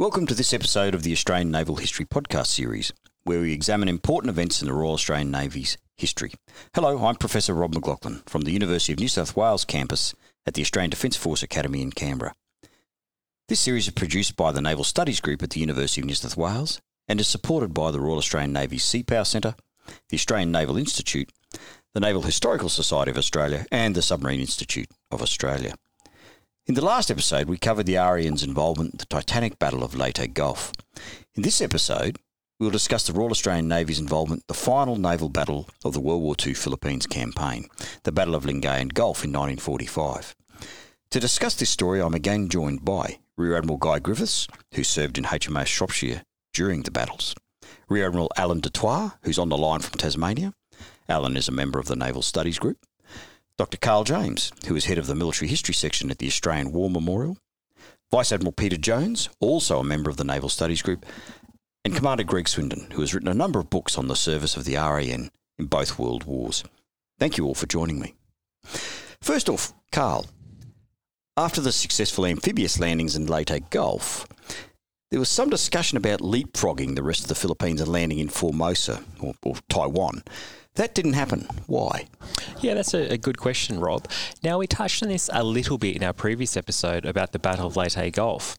Welcome to this episode of the Australian Naval History Podcast Series, where we examine important events in the Royal Australian Navy's history. Hello, I'm Professor Rob McLaughlin from the University of New South Wales campus at the Australian Defence Force Academy in Canberra. This series is produced by the Naval Studies Group at the University of New South Wales and is supported by the Royal Australian Navy Sea Power Centre, the Australian Naval Institute, the Naval Historical Society of Australia and the Submarine Institute of Australia. In the last episode, we covered the Arians' involvement in the Titanic Battle of Leyte Gulf. In this episode, we will discuss the Royal Australian Navy's involvement in the final naval battle of the World War II Philippines campaign, the Battle of Lingayen Gulf in 1945. To discuss this story, I'm again joined by Rear Admiral Guy Griffiths, who served in HMAS Shropshire during the battles, Rear Admiral Alan Dutoit, who's on the line from Tasmania. Alan is a member of the Naval Studies Group. Dr. Carl James, who is head of the Military History Section at the Australian War Memorial. Vice Admiral Peter Jones, also a member of the Naval Studies Group. And Commander Greg Swindon, who has written a number of books on the service of the RAN in both world wars. Thank you all for joining me. First off, Carl, after the successful amphibious landings in Leyte Gulf, there was some discussion about leapfrogging the rest of the Philippines and landing in Formosa, or Taiwan. That didn't happen. Why? Yeah, that's a good question, Rob. Now, we touched on this a little bit in our previous episode about the Battle of Leyte Gulf.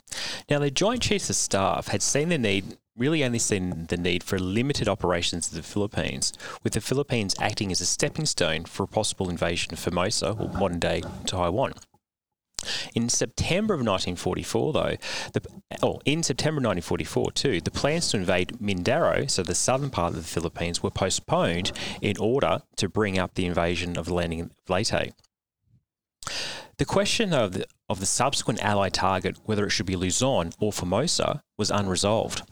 Now, the Joint Chiefs of Staff had only seen the need for limited operations in the Philippines, with the Philippines acting as a stepping stone for a possible invasion of Formosa, or modern-day Taiwan. In September of 1944, the plans to invade Mindoro, so the southern part of the Philippines, were postponed in order to bring up the invasion of the landing of Leyte. The question of the subsequent Allied target, whether it should be Luzon or Formosa, was unresolved.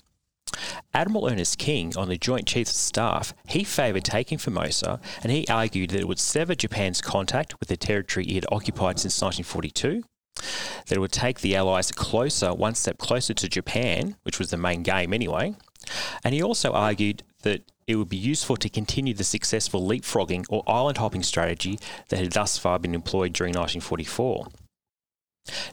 Admiral Ernest King, on the Joint Chiefs of Staff, he favoured taking Formosa, and he argued that it would sever Japan's contact with the territory it had occupied since 1942, that it would take the Allies one step closer to Japan, which was the main game anyway, and he also argued that it would be useful to continue the successful leapfrogging or island hopping strategy that had thus far been employed during 1944.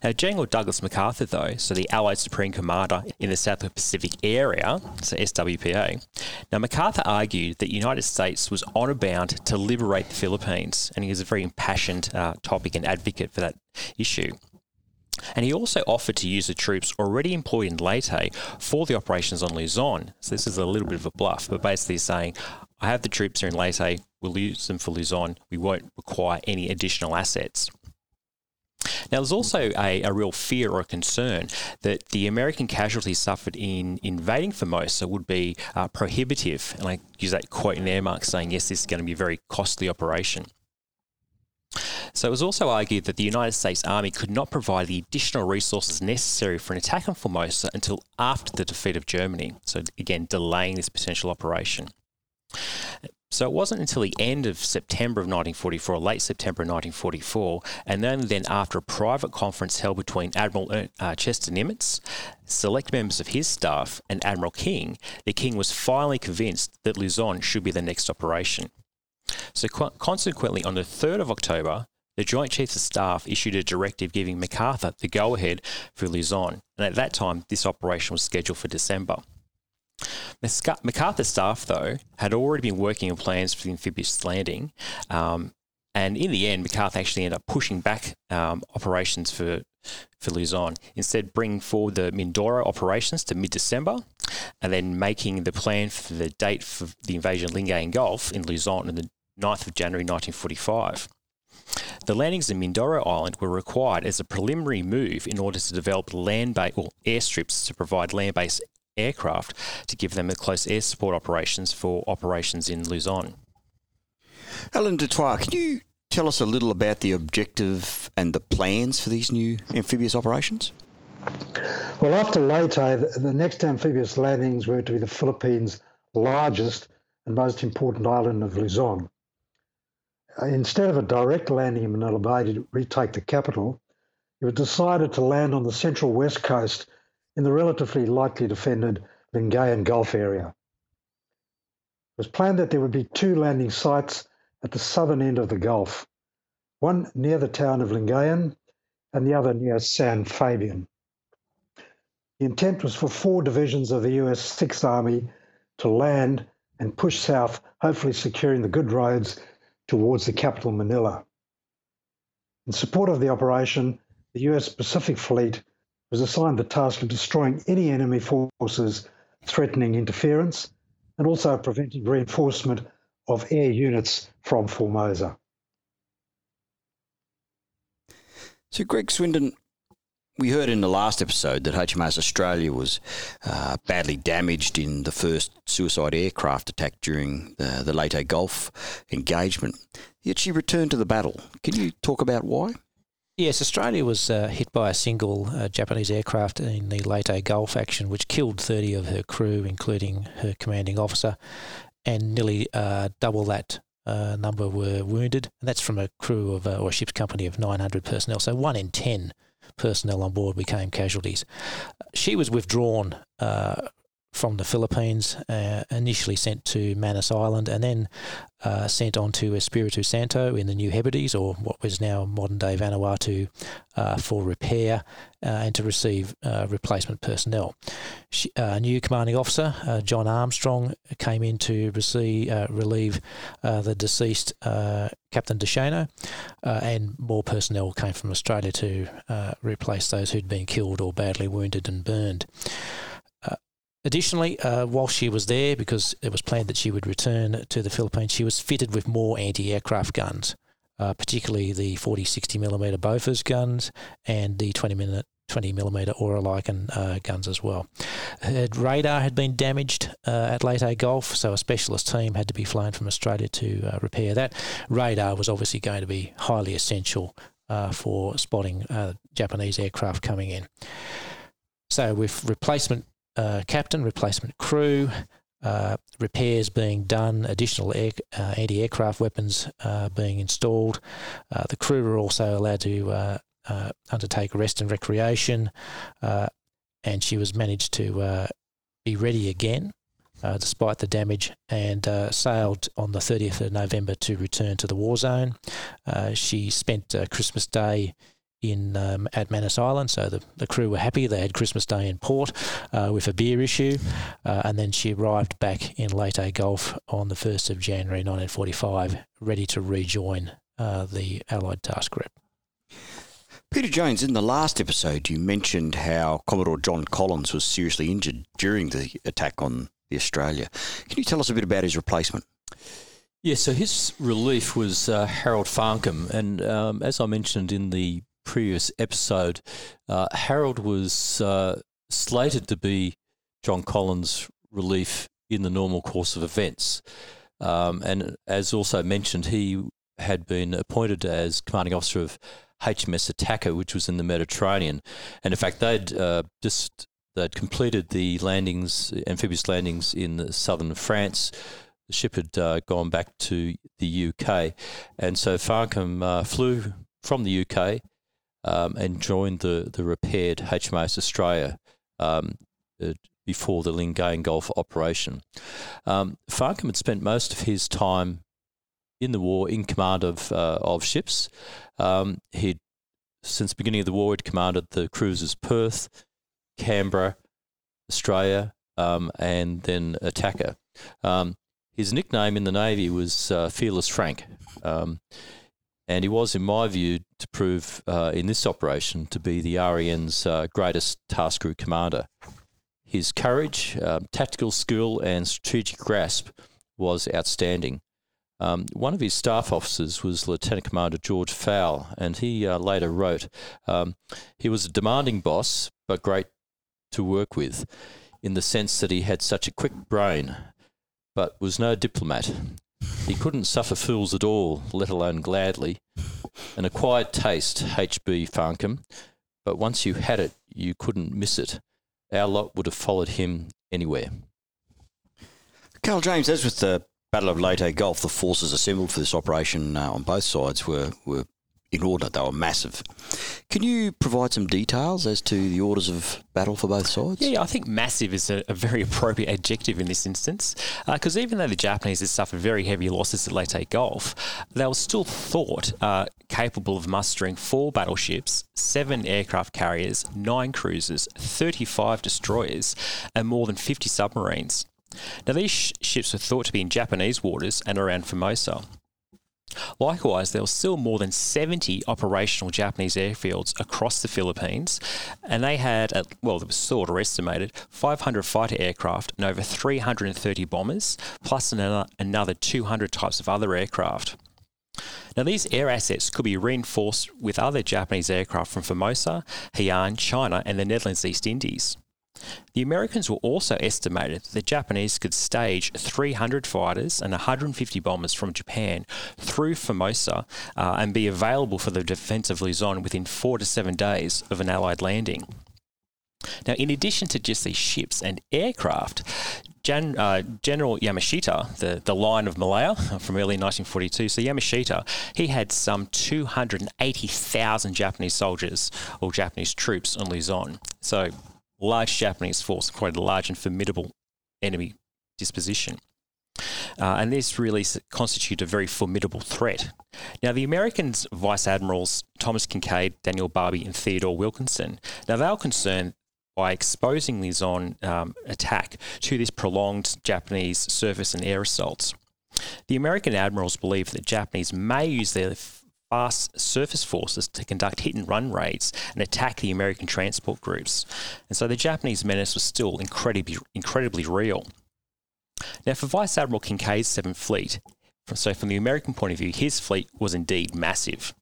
Now, General Douglas MacArthur, though, so the Allied Supreme Commander in the South Pacific area, so SWPA, now MacArthur argued that the United States was honour-bound to liberate the Philippines, and he was a very impassioned topic and advocate for that issue. And he also offered to use the troops already employed in Leyte for the operations on Luzon. So this is a little bit of a bluff, but basically saying, I have the troops here in Leyte, we'll use them for Luzon, we won't require any additional assets. Now, there's also a real fear or concern that the American casualties suffered in invading Formosa would be prohibitive. And I use that quote in earmarks saying, yes, this is going to be a very costly operation. So it was also argued that the United States Army could not provide the additional resources necessary for an attack on Formosa until after the defeat of Germany. So again, delaying this potential operation. So it wasn't until the end of September of 1944, late September 1944, and then after a private conference held between Admiral Chester Nimitz, select members of his staff, and Admiral King, the King was finally convinced that Luzon should be the next operation. So consequently, on the 3rd of October, the Joint Chiefs of Staff issued a directive giving MacArthur the go-ahead for Luzon, and at that time, this operation was scheduled for December. MacArthur's staff, though, had already been working on plans for the amphibious landing, and in the end, MacArthur actually ended up pushing back operations for Luzon, instead bringing forward the Mindoro operations to mid-December, and then making the plan for the date for the invasion of Lingayen Gulf in Luzon on the 9th of January 1945. The landings in Mindoro Island were required as a preliminary move in order to develop airstrips to provide land-based aircraft to give them a close air support operations for operations in Luzon. Alan Dutoit, can you tell us a little about the objective and the plans for these new amphibious operations? Well, after Leyte, the next amphibious landings were to be the Philippines' largest and most important island of Luzon. Instead of a direct landing in Manila Bay to retake the capital, it was decided to land on the central west coast in the relatively lightly defended Lingayen Gulf area. It was planned that there would be two landing sites at the southern end of the Gulf, one near the town of Lingayen and the other near San Fabian. The intent was for 4 divisions of the US 6th Army to land and push south, hopefully securing the good roads towards the capital, Manila. In support of the operation, the US Pacific Fleet was assigned the task of destroying any enemy forces threatening interference and also preventing reinforcement of air units from Formosa. So, Greg Swindon, we heard in the last episode that HMAS Australia was badly damaged in the first suicide aircraft attack during the Leyte Gulf engagement, yet she returned to the battle. Can you talk about why? Yes, Australia was hit by a single Japanese aircraft in the Leyte Gulf action, which killed 30 of her crew, including her commanding officer, and nearly double that number were wounded. And that's from a crew of, or a ship's company of 900 personnel, so 1 in 10 personnel on board became casualties. She was withdrawn from the Philippines, initially sent to Manus Island, and then sent on to Espiritu Santo in the New Hebrides, or what was now modern-day Vanuatu, for repair and to receive replacement personnel. A new commanding officer, John Armstrong, came in to relieve the deceased Captain DeShano, and more personnel came from Australia to replace those who'd been killed or badly wounded and burned. Additionally, while she was there, because it was planned that she would return to the Philippines, she was fitted with more anti-aircraft guns, particularly the 40-60mm Bofors guns and the 20mm Aurelican guns as well. Her radar had been damaged at Leyte Gulf, so a specialist team had to be flown from Australia to repair that. Radar was obviously going to be highly essential for spotting Japanese aircraft coming in. So with replacement captain, replacement crew, repairs being done, additional anti-aircraft weapons being installed. The crew were also allowed to undertake rest and recreation, and she was managed to be ready again despite the damage, and sailed on the 30th of November to return to the war zone. She spent Christmas Day in at Manus Island, so the crew were happy. They had Christmas Day in port with a beer issue, and then she arrived back in Leyte Gulf on the 1st of January 1945, ready to rejoin the Allied task group. Peter Jones, in the last episode you mentioned how Commodore John Collins was seriously injured during the attack on the Australia. Can you tell us a bit about his replacement? Yes, so his relief was Harold Farncombe, and as I mentioned in the previous episode, Harold was slated to be John Collins' relief in the normal course of events. And as also mentioned, he had been appointed as commanding officer of HMS Attacker, which was in the Mediterranean. And in fact, they'd completed the amphibious landings in southern France. The ship had gone back to the UK. And so Farncombe flew from the UK and joined the repaired HMAS Australia before the Lingayen Gulf operation. Farncombe had spent most of his time in the war in command of ships. He'd, since the beginning of the war, he'd commanded the cruisers Perth, Canberra, Australia, and then Attacker. His nickname in the Navy was Fearless Frank. And he was, in my view, to prove in this operation to be the REN's greatest task group commander. His courage, tactical skill and strategic grasp was outstanding. One of his staff officers was Lieutenant Commander George Fowle, and he later wrote, he was a demanding boss but great to work with in the sense that he had such a quick brain but was no diplomat. He couldn't suffer fools at all, let alone gladly. An acquired taste, H.B. Farncombe, but once you had it, you couldn't miss it. Our lot would have followed him anywhere. Carl James, as with the Battle of Leyte Gulf, the forces assembled for this operation on both sides were in order. They were massive. Can you provide some details as to the orders of battle for both sides? Yeah, I think massive is a very appropriate adjective in this instance, because even though the Japanese had suffered very heavy losses at Leyte Gulf, they were still thought capable of mustering 4 battleships, 7 aircraft carriers, 9 cruisers, 35 destroyers, and more than 50 submarines. Now, these ships were thought to be in Japanese waters and around Formosa. Likewise, there were still more than 70 operational Japanese airfields across the Philippines, and they had, it was thought or estimated, 500 fighter aircraft and over 330 bombers, plus another 200 types of other aircraft. Now, these air assets could be reinforced with other Japanese aircraft from Formosa, Hainan, China, and the Netherlands East Indies. The Americans were also estimated that the Japanese could stage 300 fighters and 150 bombers from Japan through Formosa and be available for the defence of Luzon within 4 to 7 days of an Allied landing. Now, in addition to just these ships and aircraft, General Yamashita, the Lion of Malaya from early 1942, so Yamashita, he had some 280,000 Japanese soldiers or Japanese troops on Luzon. So large Japanese force, quite a large and formidable enemy disposition. And this really constituted a very formidable threat. Now, the Americans' Vice Admirals Thomas Kincaid, Daniel Barbey and Theodore Wilkinson, now they were concerned by exposing Luzon attack to this prolonged Japanese surface and air assaults. The American admirals believed that Japanese may use their fast surface forces to conduct hit-and-run raids and attack the American transport groups. And so the Japanese menace was still incredibly real. Now, for Vice Admiral Kincaid's 7th Fleet, so from the American point of view, his fleet was indeed massive.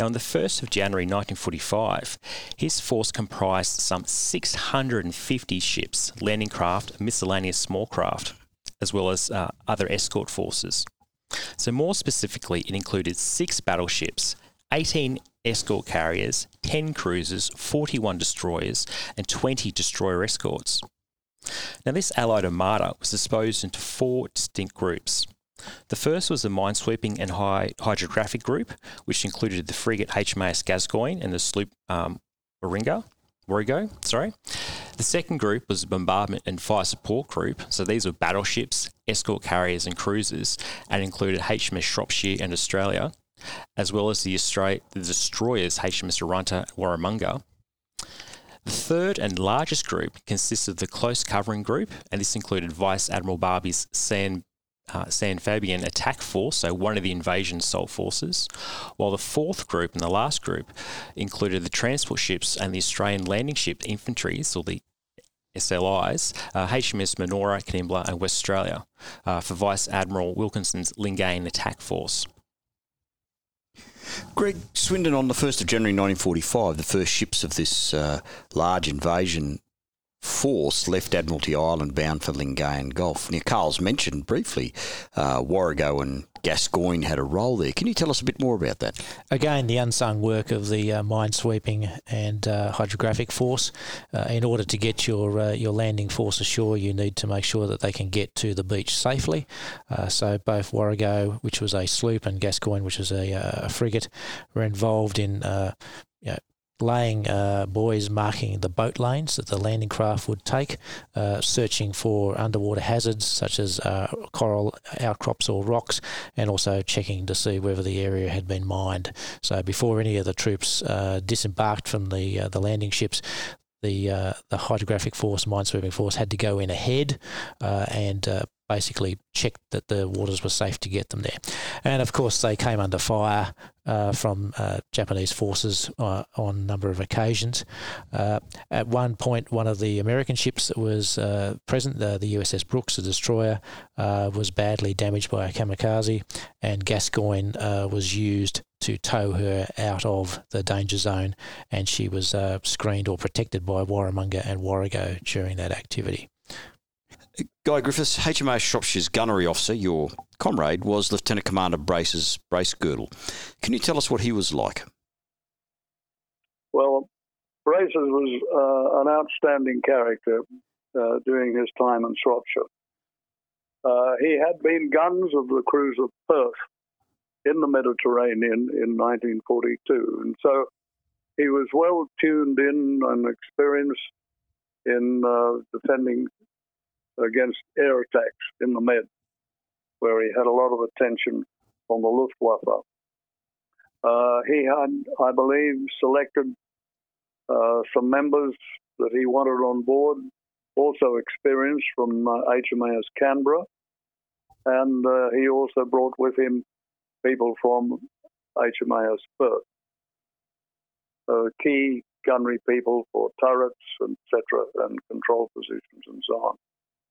Now, on the 1st of January 1945, his force comprised some 650 ships, landing craft, miscellaneous small craft, as well as other escort forces. So more specifically, it included 6 battleships, 18 escort carriers, 10 cruisers, 41 destroyers, and 20 destroyer escorts. Now, this Allied armada was disposed into 4 distinct groups. The first was the minesweeping and hydrographic group, which included the frigate HMAS Gascoyne and the sloop Warrego. The second group was the bombardment and fire support group. So these were battleships, escort carriers and cruisers, and included HMAS Shropshire and Australia, as well as the destroyers HMS Arunta and Warramunga. The third and largest group consisted of the close covering group, and this included Vice Admiral Barbey's San Fabian attack force, so one of the invasion assault forces, while the fourth group and the last group included the transport ships and the Australian landing ship infantries, or the SLIs, HMS Manoora, Canimbla and Westralia, for Vice Admiral Wilkinson's Lingayen attack force. Greg Swindon, on the 1st of January 1945, the first ships of this large invasion force left Admiralty Island bound for Lingayen Gulf. Now, Carl's mentioned briefly Warrego and Gascoyne had a role there. Can you tell us a bit more about that? Again, the unsung work of the minesweeping and hydrographic force. In order to get your landing force ashore, you need to make sure that they can get to the beach safely. So both Warrego, which was a sloop, and Gascoyne, which was a frigate, were involved in laying buoys marking the boat lanes that the landing craft would take, searching for underwater hazards such as coral outcrops or rocks, and also checking to see whether the area had been mined. So before any of the troops disembarked from the landing ships, the hydrographic force, minesweeping force, had to go in ahead and basically checked that the waters were safe to get them there. And of course they came under fire from Japanese forces on a number of occasions. At one point, one of the American ships that was present, the USS Brooks, a destroyer, was badly damaged by a kamikaze, and Gascoyne was used to tow her out of the danger zone, and she was screened or protected by Warramunga and Warrego during that activity. Guy Griffiths, HMAS Shropshire's gunnery officer, your comrade, was Lieutenant Commander Brace's Brace Girdle. Can you tell us what he was like? Well, Brace was an outstanding character during his time in Shropshire. He had been guns of the cruiser Perth in the Mediterranean in 1942. And so he was well tuned in and experienced in defending against air attacks in the Med, where he had a lot of attention on the Luftwaffe. He had, I believe, selected some members that he wanted on board, also experienced from HMAS Canberra, and he also brought with him people from HMAS Perth, key gunnery people for turrets, etc., and control positions and so on,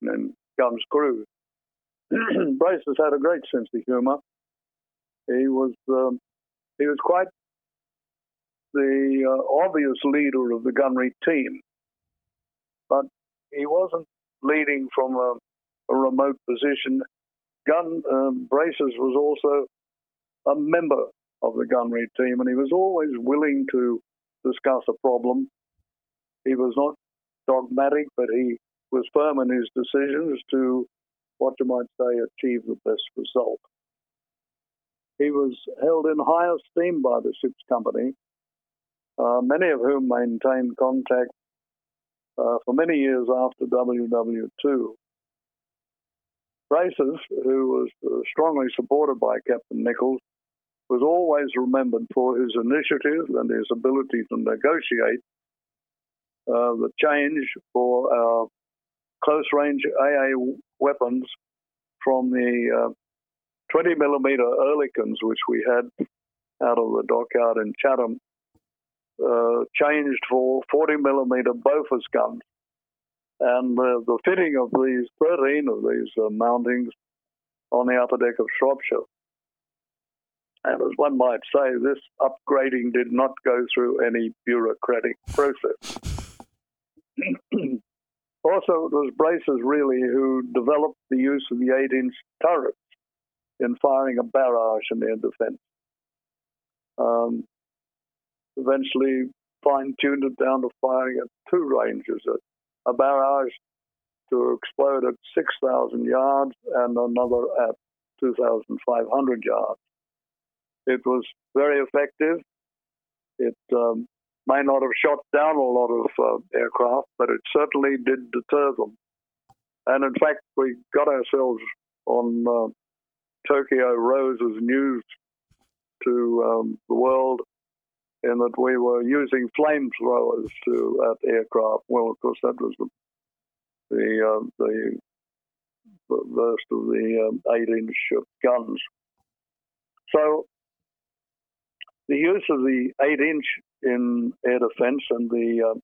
and guns crews. Brace has had a great sense of humour. He was quite the obvious leader of the gunnery team, but he wasn't leading from a remote position. Braces was also a member of the gunnery team, and he was always willing to discuss a problem. He was not dogmatic, but he was firm in his decisions to, what you might say, achieve the best result. He was held in high esteem by the ship's company, many of whom maintained contact for many years after WW2. Braces, who was strongly supported by Captain Nicholls, was always remembered for his initiative and his ability to negotiate the change for our close-range AA weapons from the 20mm Ehrlichans, which we had out of the dockyard in Chatham, changed for 40mm Bofors guns. And the fitting of 13 of these mountings on the upper deck of Shropshire. And as one might say, this upgrading did not go through any bureaucratic process. Also, it was Braces, really, who developed the use of the 8-inch turrets in firing a barrage in their defence. Eventually fine-tuned it down to firing at two ranges, a barrage to explode at 6,000 yards and another at 2,500 yards. It was very effective. It may not have shot down a lot of aircraft, but it certainly did deter them. And in fact, we got ourselves on Tokyo Rose's news to the world in that we were using flamethrowers at aircraft. Well, of course, that was the burst of the 8-inch guns. So the use of the 8-inch in air defence and the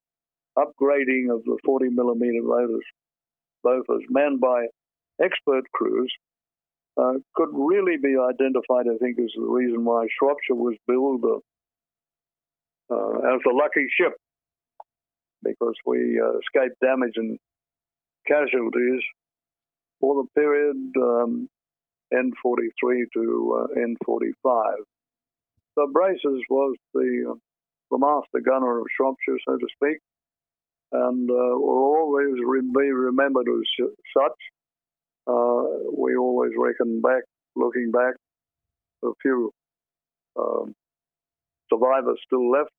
upgrading of the 40mm Bofors manned by expert crews could really be identified, I think, as the reason why Shropshire was billed as a lucky ship, because we escaped damage and casualties for the period N43 to N45. So Braces was the master gunner of Shropshire, so to speak, and will always be remembered as such. We always reckon back, looking back, a few survivors still left,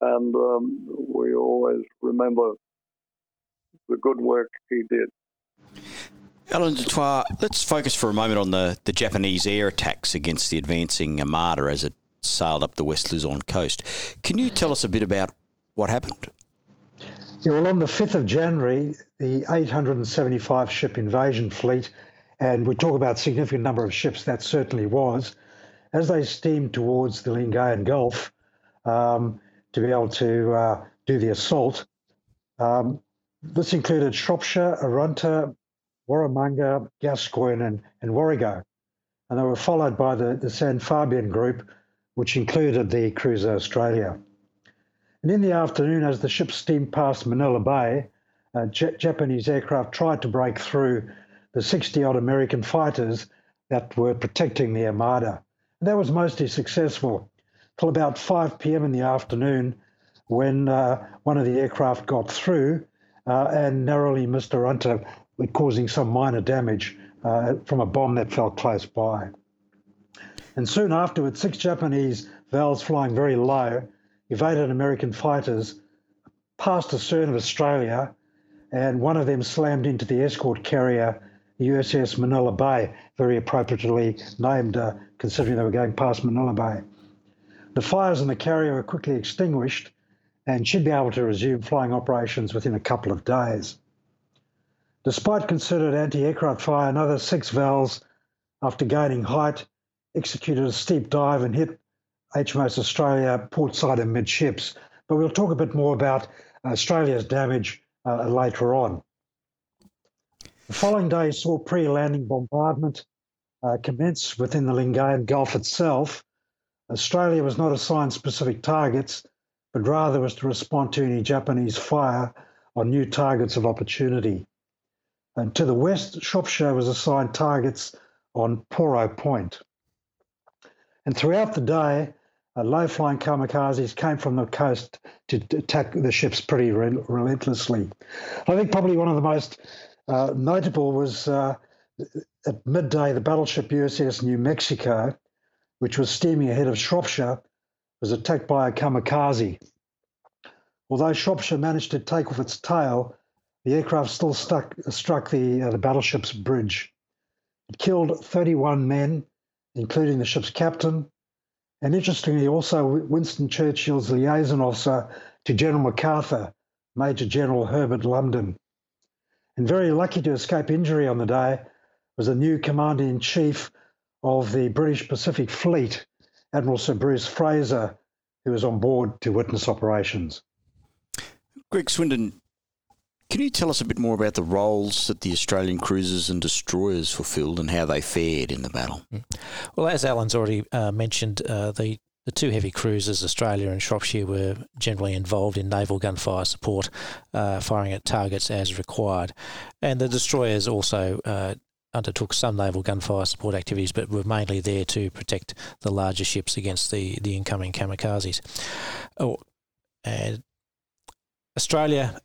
and we always remember the good work he did. Alan Dutoit, let's focus for a moment on the Japanese air attacks against the advancing Armada as it sailed up the West Luzon coast. Can you tell us a bit about what happened? Yeah, well, on the 5th of January, the 875-ship invasion fleet, and we talk about a significant number of ships, that certainly was, as they steamed towards the Lingayen Gulf to be able to do the assault. This included Shropshire, Arunta, Warramunga, Gascoyne and Warrego. And they were followed by the San Fabian group, which included the cruiser Australia. And in the afternoon, as the ship steamed past Manila Bay, Japanese aircraft tried to break through the 60-odd American fighters that were protecting the Armada. And that was mostly successful till about 5 p.m. in the afternoon when one of the aircraft got through and narrowly missed Arunta, causing some minor damage from a bomb that fell close by. and soon afterwards 6 Japanese Vals flying very low evaded American fighters, passed astern of Australia, and one of them slammed into the escort carrier, the USS Manila Bay, very appropriately named considering they were going past Manila Bay. The fires in the carrier were quickly extinguished and should be able to resume flying operations within a couple of days. Despite concerted anti-aircraft fire, another 6 Vals, after gaining height, executed a steep dive and hit HMAS Australia port side and midships. But we'll talk a bit more about Australia's damage later on. The following day saw pre-landing bombardment commence within the Lingayen Gulf itself. Australia was not assigned specific targets, but rather was to respond to any Japanese fire on new targets of opportunity. And to the west, Shropshire was assigned targets on Poro Point. And throughout the day, low-flying kamikazes came from the coast to attack the ships pretty relentlessly. I think probably one of the most notable was at midday, the battleship USS New Mexico, which was steaming ahead of Shropshire, was attacked by a kamikaze. Although Shropshire managed to take off its tail, the aircraft still struck the battleship's bridge. It killed 31 men, including the ship's captain, and interestingly also Winston Churchill's liaison officer to General MacArthur, Major General Herbert London. And very lucky to escape injury on the day was the new Commander-in-Chief of the British Pacific Fleet, Admiral Sir Bruce Fraser, who was on board to witness operations. Greg Swindon, can you tell us a bit more about the roles that the Australian cruisers and destroyers fulfilled and how they fared in the battle? Well, as Alan's already mentioned, the two heavy cruisers, Australia and Shropshire, were generally involved in naval gunfire support, firing at targets as required. And the destroyers also undertook some naval gunfire support activities, but were mainly there to protect the larger ships against the incoming kamikazes. And Australia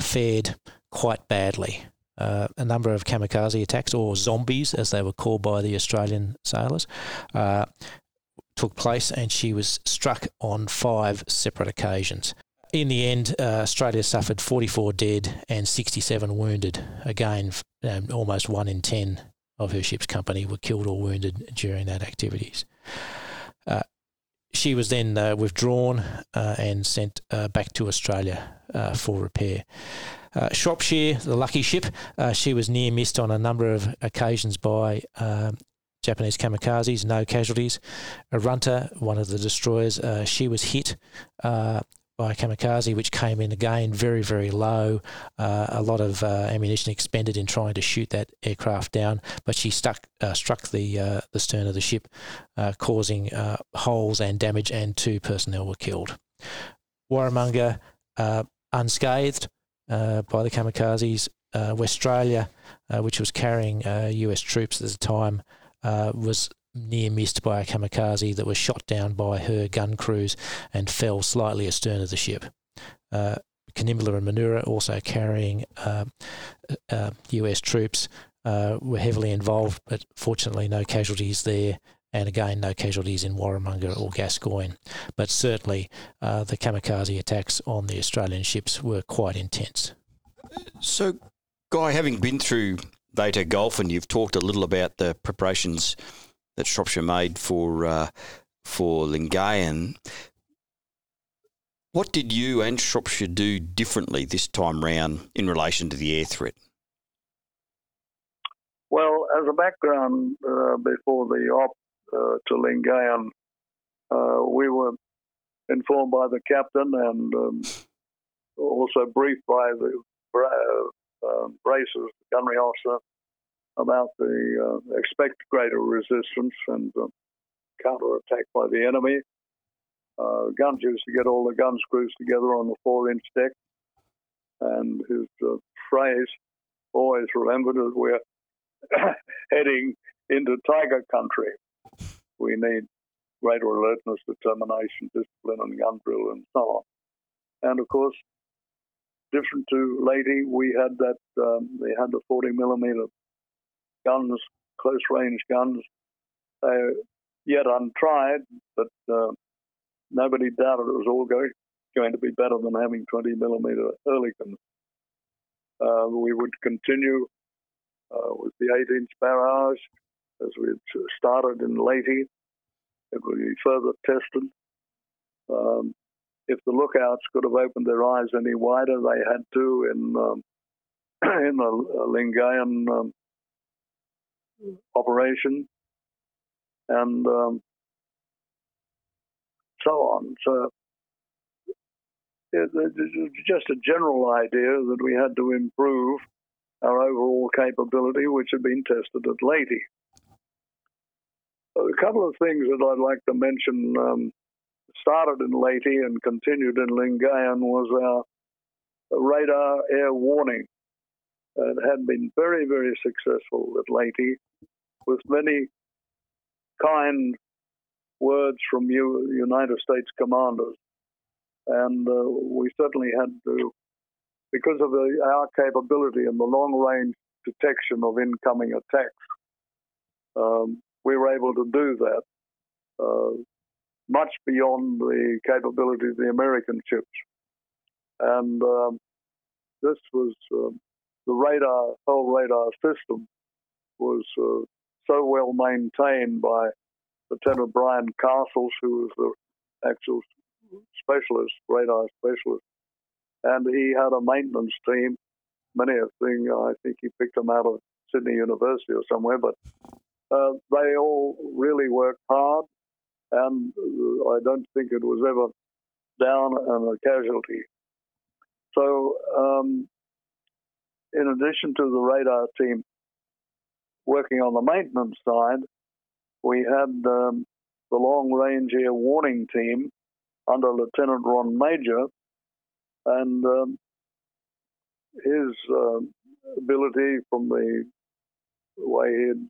fared quite badly. A number of kamikaze attacks, or zombies as they were called by the Australian sailors, took place, and she was struck on 5 separate occasions. In the end, Australia suffered 44 dead and 67 wounded. Again, almost 1 in 10 of her ship's company were killed or wounded during that activities. She was then withdrawn and sent back to Australia for repair. Shropshire, the lucky ship, she was near missed on a number of occasions by Japanese kamikazes, no casualties. Arunta, one of the destroyers, she was hit by a kamikaze, which came in again very, very low. A lot of ammunition expended in trying to shoot that aircraft down, but she struck the stern of the ship, causing holes and damage, and 2 personnel were killed. Warramunga, unscathed by the kamikazes. Westralia, which was carrying US troops at the time, was near missed by a kamikaze that was shot down by her gun crews and fell slightly astern of the ship. Kanimbla and Manoora, also carrying US troops, were heavily involved, but fortunately no casualties there, and again no casualties in Warramunga or Gascoyne. But certainly the kamikaze attacks on the Australian ships were quite intense. So, Guy, having been through Leyte Gulf, and you've talked a little about the preparations that Shropshire made for Lingayen, what did you and Shropshire do differently this time round in relation to the air threat? Well, as a background, before the op to Lingayen, we were informed by the captain and also briefed by the Brace's gunnery officer about the expected greater resistance and counterattack by the enemy. Guns used to get all the guns crews together on the 4-inch deck, and his phrase always remembered that we're heading into tiger country. We need greater alertness, determination, discipline, and gun drill, and so on. And of course, different to Leyte, we had that they had the 40 millimeter guns, close range guns. They yet untried, but nobody doubted it was all going to be better than having 20mm Hurlicans. We would continue with the 8-inch barrage as we had started in Leyte. It would be further tested. If the lookouts could have opened their eyes any wider, they had to in the Lingayen operation, and so on. So it's just a general idea that we had to improve our overall capability, which had been tested at Leyte. A couple of things that I'd like to mention started in Leyte and continued in Lingayen was our radar air warning. It had been very, very successful at Leyte, with many kind words from United States commanders. And we certainly had to, because of our capability in the long-range detection of incoming attacks, we were able to do that much beyond the capability of the American ships. And this was the radar, whole radar system was so well maintained by Lieutenant Brian Castles, who was the actual specialist, radar specialist. And he had a maintenance team. Many of them, I think he picked them out of Sydney University or somewhere, but they all really worked hard, and I don't think it was ever down and a casualty. So in addition to the radar team working on the maintenance side, we had the long-range air warning team under Lieutenant Ron Major, and his ability from the way he'd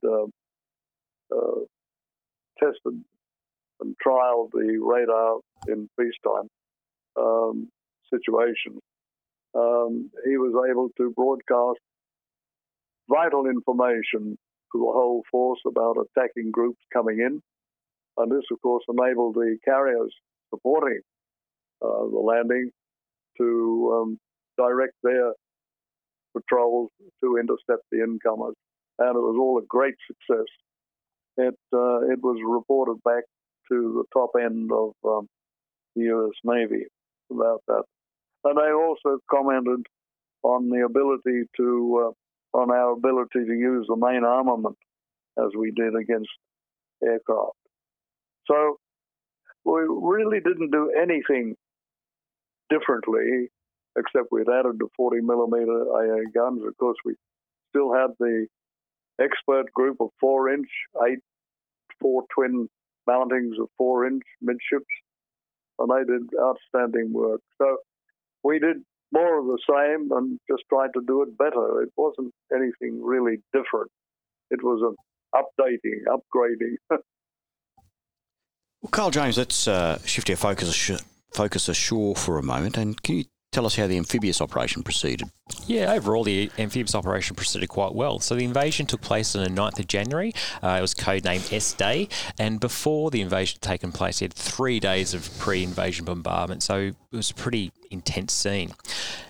tested and trialed the radar in peacetime situations. He was able to broadcast vital information to the whole force about attacking groups coming in, and this, of course, enabled the carriers supporting the landing to direct their patrols to intercept the incomers, and it was all a great success. It was reported back to the top end of the U.S. Navy about that, and they also commented on the ability to on our ability to use the main armament as we did against aircraft. So we really didn't do anything differently, except we'd added the 40mm AA guns. Of course, we still had the expert group of 4-inch, 8-4 twin mountings of 4-inch midships, and they did outstanding work. So we did more of the same and just tried to do it better. It wasn't anything really different. It was an upgrading. Well, Carl James, let's shift our focus ashore for a moment, and can you tell us how the amphibious operation proceeded? Yeah, overall the amphibious operation proceeded quite well. So the invasion took place on the 9th of January. It was codenamed S-Day, and before the invasion had taken place, it had 3 days of pre-invasion bombardment, so it was a pretty intense scene.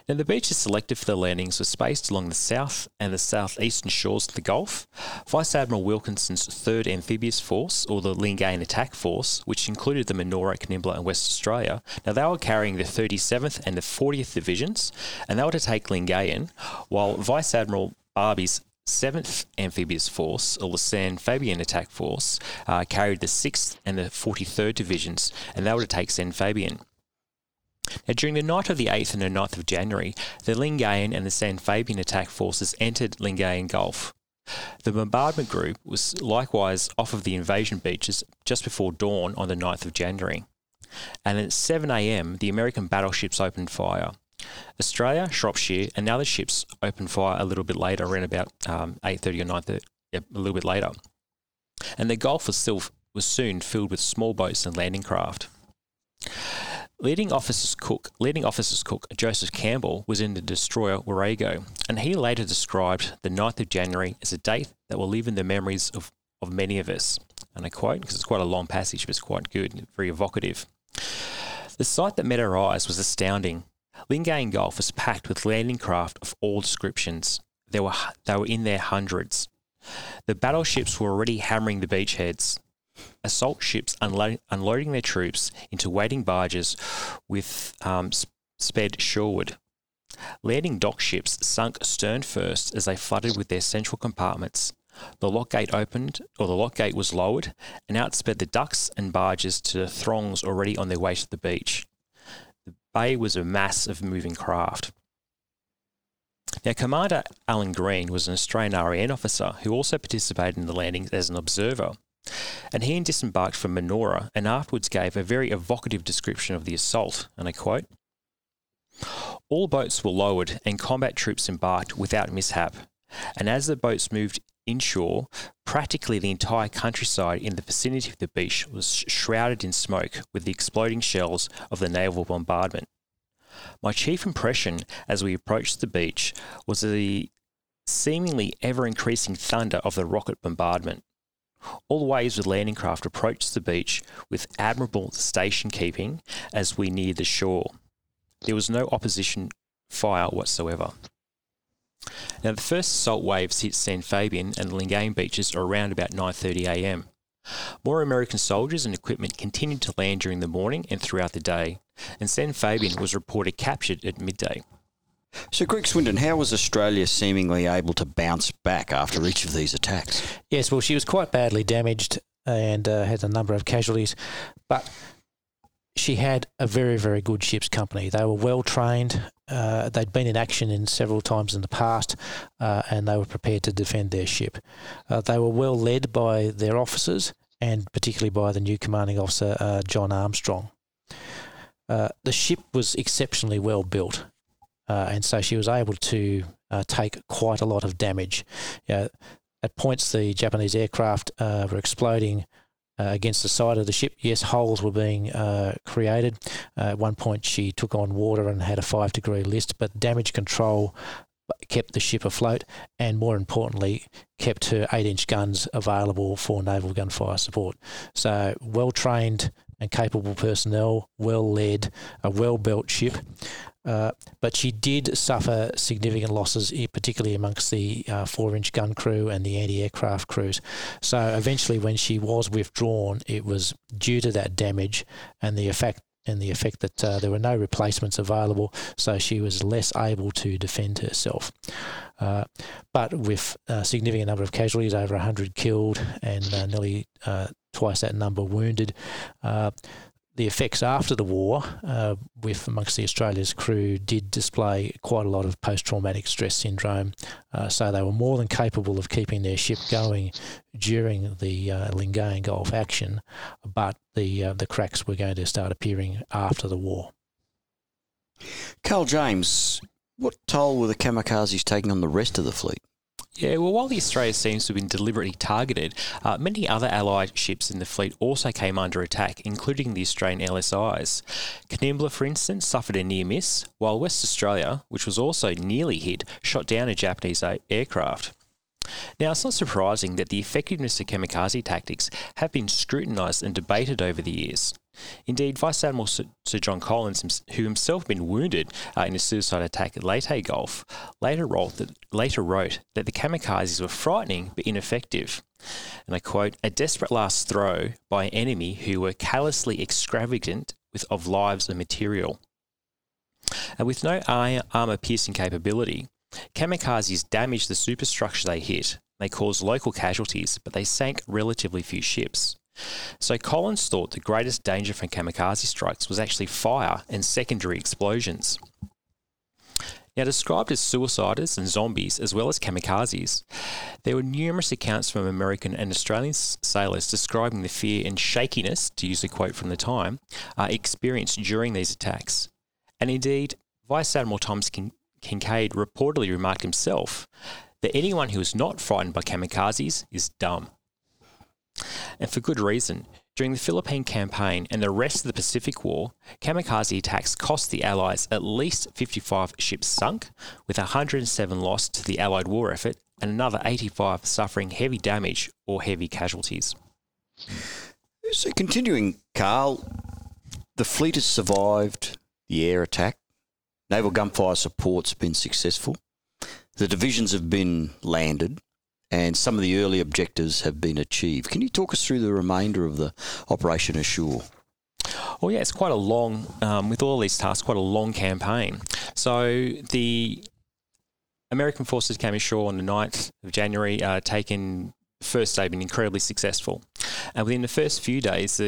Now, the beaches selected for the landings were spaced along the south and the southeastern shores of the Gulf. Vice Admiral Wilkinson's 3rd Amphibious Force, or the Lingayen Attack Force, which included the Manoora, Canimbla and West Australia, now they were carrying the 37th and the 40th Divisions, and they were to take Lingayen, while Vice Admiral Arby's 7th Amphibious Force, or the San Fabian Attack Force, carried the 6th and the 43rd Divisions, and they were to take San Fabian. Now, during the night of the 8th and the 9th of January, the Lingayen and the San Fabian attack forces entered Lingayen Gulf. The bombardment group was likewise off of the invasion beaches just before dawn on the 9th of January. And at 7 a.m, the American battleships opened fire. Australia, Shropshire and other ships opened fire a little bit later, around about 8:30 or 9:30, a little bit later. And the Gulf was soon filled with small boats and landing craft. Leading Officers Cook Joseph Campbell was in the destroyer Warrego, and he later described the 9th of January as a date that will live in the memories of many of us. and I quote, because it's quite a long passage, but it's quite good, very evocative. The sight that met our eyes was astounding. Lingayen Gulf was packed with landing craft of all descriptions. They were in their hundreds. The battleships were already hammering the beachheads. Assault ships unloading their troops into waiting barges with sped shoreward. Landing dock ships sunk stern first as they flooded with their central compartments. The lock gate opened, or the lock gate was lowered, and out sped the ducks and barges to the throngs already on their way to the beach. The bay was a mass of moving craft. Now, Commander Alan Green was an Australian RAN officer who also participated in the landings as an observer, and he disembarked from Manoora and afterwards gave a very evocative description of the assault, and I quote, "All boats were lowered and combat troops embarked without mishap, and as the boats moved inshore, practically the entire countryside in the vicinity of the beach was shrouded in smoke with the exploding shells of the naval bombardment. My chief impression as we approached the beach was the seemingly ever-increasing thunder of the rocket bombardment. All waves of landing craft approached the beach with admirable station-keeping as we neared the shore. There was no opposition fire whatsoever." Now, the first assault waves hit San Fabian and the Lingayen beaches around about 9:30 a.m. More American soldiers and equipment continued to land during the morning and throughout the day, and San Fabian was reported captured at midday. So, Greg Swindon, how was Australia seemingly able to bounce back after each of these attacks? Yes, well, she was quite badly damaged and had a number of casualties, but she had a very, very good ship's company. They were well trained. They'd been in action in several times in the past, and they were prepared to defend their ship. They were well led by their officers, and particularly by the new commanding officer, John Armstrong. The ship was exceptionally well built, and so she was able to take quite a lot of damage. You know, at points, the Japanese aircraft were exploding against the side of the ship. Yes, holes were being created. At one point she took on water and had a 5-degree list, but damage control kept the ship afloat and, more importantly, kept her 8-inch guns available for naval gunfire support. So, well-trained and capable personnel, well-led, a well-built ship. But she did suffer significant losses, particularly amongst the 4-inch gun crew and the anti-aircraft crews. So eventually, when she was withdrawn, it was due to that damage and the effect that there were no replacements available, so she was less able to defend herself. But with a significant number of casualties, over 100 killed and nearly twice that number wounded, the effects after the war with amongst the Australia's crew did display quite a lot of post-traumatic stress syndrome, so they were more than capable of keeping their ship going during the Lingayen Gulf action, but the cracks were going to start appearing after the war. Carl James, what toll were the kamikazes taking on the rest of the fleet? Yeah, well, while the Australia seems to have been deliberately targeted, many other Allied ships in the fleet also came under attack, including the Australian LSIs. Canimbla, for instance, suffered a near miss, while West Australia, which was also nearly hit, shot down a Japanese aircraft. Now, it's not surprising that the effectiveness of kamikaze tactics have been scrutinised and debated over the years. Indeed, Vice Admiral Sir John Collins, who himself had been wounded in a suicide attack at Leyte Gulf, later wrote that the kamikazes were frightening but ineffective. And I quote, "A desperate last throw by an enemy who were callously extravagant of lives and material." And with no armour-piercing capability, kamikazes damaged the superstructure they hit. They caused local casualties, but they sank relatively few ships. So Collins thought the greatest danger from kamikaze strikes was actually fire and secondary explosions. Now, described as suiciders and zombies as well as kamikazes, there were numerous accounts from American and Australian sailors describing the fear and shakiness, to use a quote from the time, experienced during these attacks. And indeed, Vice Admiral Thomas Kincaid reportedly remarked himself that anyone who is not frightened by kamikazes is dumb. And for good reason. During the Philippine campaign and the rest of the Pacific War, kamikaze attacks cost the Allies at least 55 ships sunk, with 107 lost to the Allied war effort and another 85 suffering heavy damage or heavy casualties. So continuing, Carl, the fleet has survived the air attack. Naval gunfire support's been successful. The divisions have been landed and some of the early objectives have been achieved. Can you talk us through the remainder of the operation ashore? Well, yeah, it's quite a long, with all these tasks, quite a long campaign. So the American forces came ashore on the 9th of January, taken first day, been incredibly successful. And within the first few days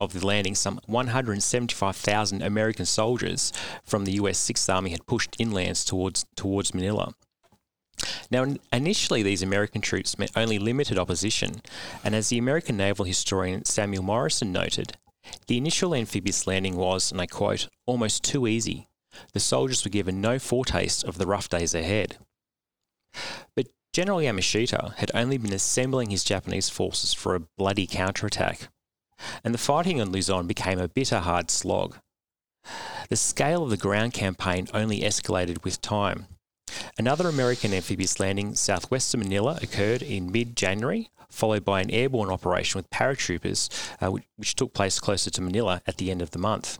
of the landing, some 175,000 American soldiers from the US 6th Army had pushed inlands towards Manila. Now, initially, these American troops met only limited opposition, and as the American naval historian Samuel Morrison noted, the initial amphibious landing was, and I quote, almost too easy. The soldiers were given no foretaste of the rough days ahead. But General Yamashita had only been assembling his Japanese forces for a bloody counterattack, and the fighting on Luzon became a bitter hard slog. The scale of the ground campaign only escalated with time. Another American amphibious landing southwest of Manila occurred in mid-January, followed by an airborne operation with paratroopers, which took place closer to Manila at the end of the month.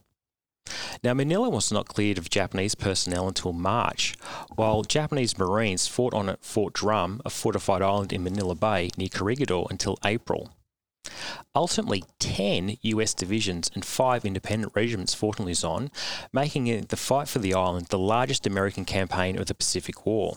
Now, Manila was not cleared of Japanese personnel until March, while Japanese Marines fought on at Fort Drum, a fortified island in Manila Bay near Corregidor, until April. Ultimately, 10 US divisions and 5 independent regiments fought in Luzon, making it the fight for the island the largest American campaign of the Pacific War.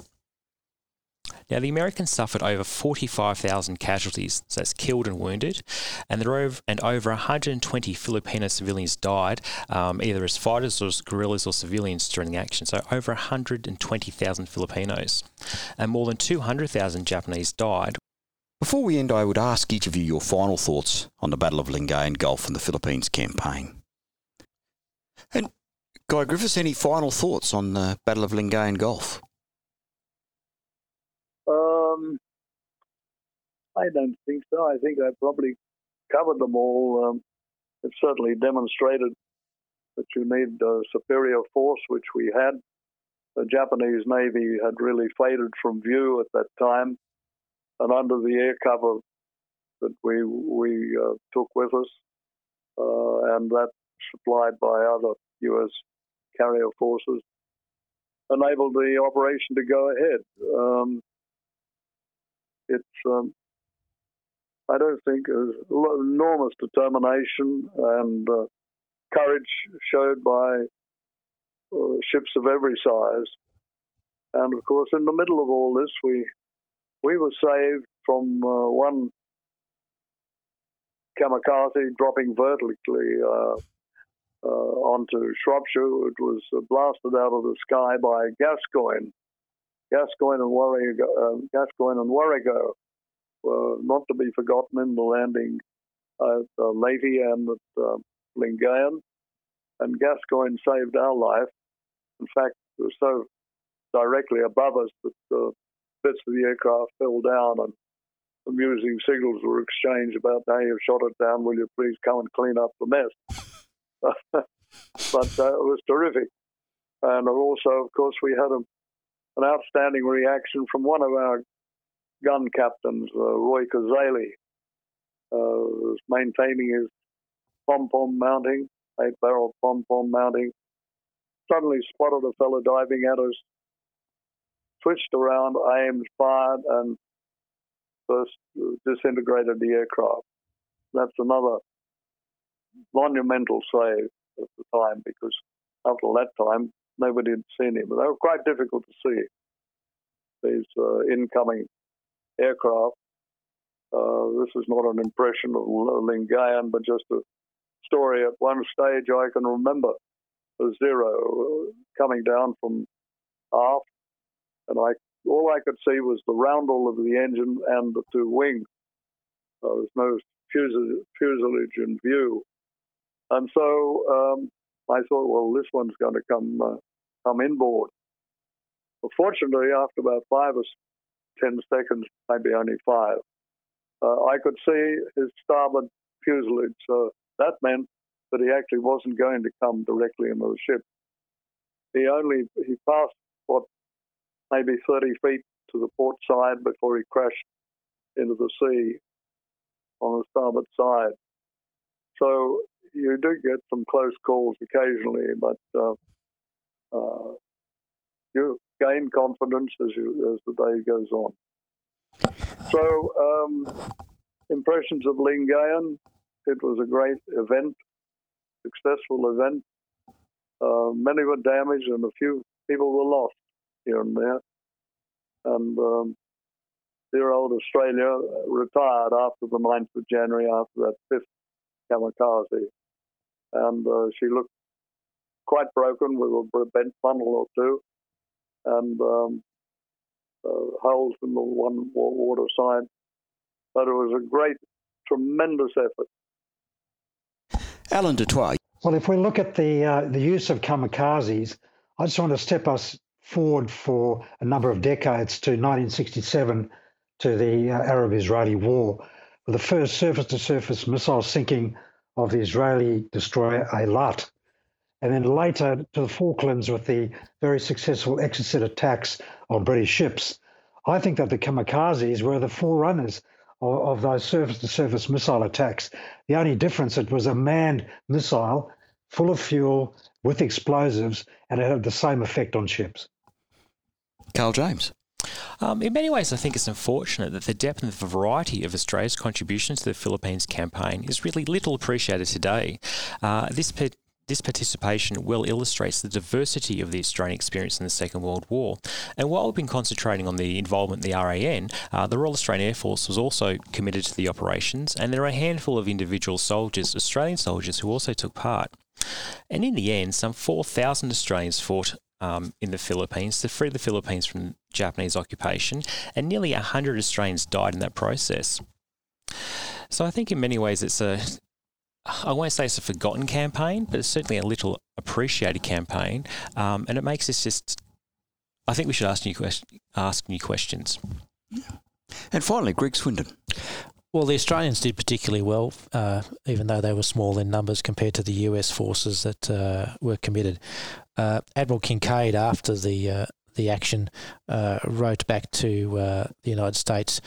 Now, the Americans suffered over 45,000 casualties, so that's killed and wounded, and over 120 Filipino civilians died, either as fighters or as guerrillas or civilians during the action, so over 120,000 Filipinos, and more than 200,000 Japanese died. Before we end, I would ask each of you your final thoughts on the Battle of Lingayen Gulf and the Philippines campaign. And Guy Griffiths, any final thoughts on the Battle of Lingayen Gulf? I don't think so. I think I probably covered them all. It certainly demonstrated that you need a superior force, which we had. The Japanese Navy had really faded from view at that time, and under the air cover that we took with us, and that supplied by other U.S. carrier forces, enabled the operation to go ahead. I don't think enormous determination and courage showed by ships of every size. And of course, in the middle of all this, we were saved from one kamikaze dropping vertically onto Shropshire. It was blasted out of the sky by Gascoyne and Warrego. Not to be forgotten in the landing at Leyte and at Lingayen. And Gascoyne saved our life. In fact, it was so directly above us that bits of the aircraft fell down and amusing signals were exchanged about, hey, you've shot it down, will you please come and clean up the mess? But it was terrific. And also, of course, we had an outstanding reaction from one of our gun captains, Roy Kazaley, was maintaining his pom-pom mounting, 8-barrel pom-pom mounting, suddenly spotted a fellow diving at us, switched around, aimed, fired, and first disintegrated the aircraft. That's another monumental save at the time, because up till that time, nobody had seen him. They were quite difficult to see, these incoming aircraft. This is not an impression of Lingayen, but just a story. At one stage, I can remember a Zero coming down from aft, and all I could see was the roundel of the engine and the two wings. There was no fuselage in view, and so I thought, well, this one's going to come inboard. But fortunately, after about 5 or 10 seconds, maybe only 5. I could see his starboard fuselage, so that meant that he actually wasn't going to come directly into the ship. He passed, maybe 30 feet to the port side before he crashed into the sea. on the starboard side. So you do get some close calls occasionally, but you gain confidence as the day goes on. So impressions of Lingayen. It was a great event, successful event. Many were damaged and a few people were lost here and there. And dear old Australia retired after the 9th of January, after that fifth kamikaze. And she looked quite broken with a bent funnel or two and holes in the one water side. But it was a great, tremendous effort. Alan Dutoit. Well, if we look at the use of kamikazes, I just want to step us forward for a number of decades to 1967, to the Arab-Israeli War, with the first surface-to-surface missile sinking of the Israeli destroyer Eilat, and then later to the Falklands with the very successful Exocet attacks on British ships. I think that the kamikazes were the forerunners of those surface-to-surface missile attacks. The only difference, it was a manned missile full of fuel with explosives, and it had the same effect on ships. Carl James. In many ways, I think it's unfortunate that the depth and the variety of Australia's contribution to the Philippines campaign is really little appreciated today. This participation well illustrates the diversity of the Australian experience in the Second World War. And while we've been concentrating on the involvement in the RAN, the Royal Australian Air Force was also committed to the operations, and there are a handful of individual soldiers, Australian soldiers, who also took part. And in the end, some 4,000 Australians fought in the Philippines to free the Philippines from Japanese occupation, and nearly 100 Australians died in that process. So I think in many ways it's a, I won't say it's a forgotten campaign, but it's certainly a little appreciated campaign, and it makes us just, I think we should ask new questions. Yeah. And finally, Greg Swindon. Well, the Australians did particularly well, even though they were small in numbers compared to the US forces that were committed. Admiral Kincaid, after the action, wrote back to the United States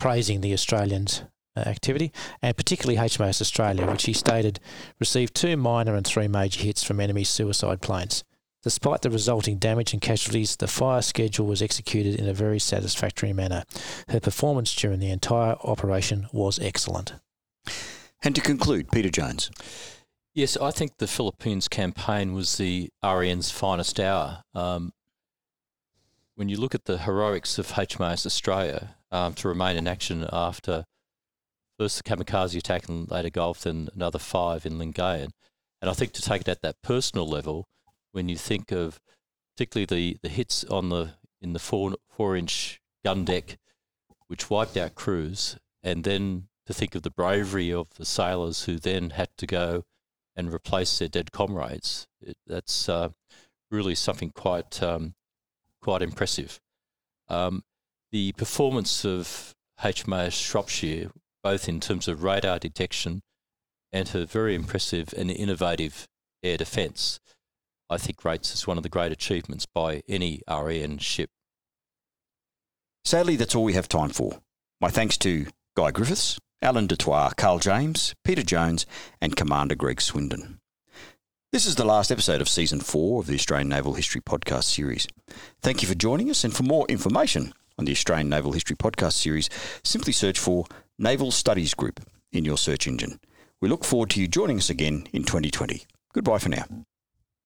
praising the Australians' activity, and particularly HMAS Australia, which he stated received 2 minor and 3 major hits from enemy suicide planes. Despite the resulting damage and casualties, the fire schedule was executed in a very satisfactory manner. Her performance during the entire operation was excellent. And to conclude, Peter Jones. Yes, I think the Philippines campaign was the RAN's finest hour. When you look at the heroics of HMAS Australia to remain in action after first the kamikaze attack in Leyte Gulf, then another 5 in Lingayen, and I think to take it at that personal level, when you think of particularly the hits on in the 4-inch gun deck, which wiped out crews, and then to think of the bravery of the sailors who then had to go and replace their dead comrades, that's really something quite impressive. The performance of HMAS Shropshire, both in terms of radar detection and her very impressive and innovative air defence, I think rates as one of the great achievements by any RAN ship. Sadly, that's all we have time for. My thanks to Guy Griffiths, Alan Dutoit, Carl James, Peter Jones and Commander Greg Swindon. This is the last episode of Season 4 of the Australian Naval History Podcast Series. Thank you for joining us, and for more information on the Australian Naval History Podcast Series, simply search for Naval Studies Group in your search engine. We look forward to you joining us again in 2020. Goodbye for now.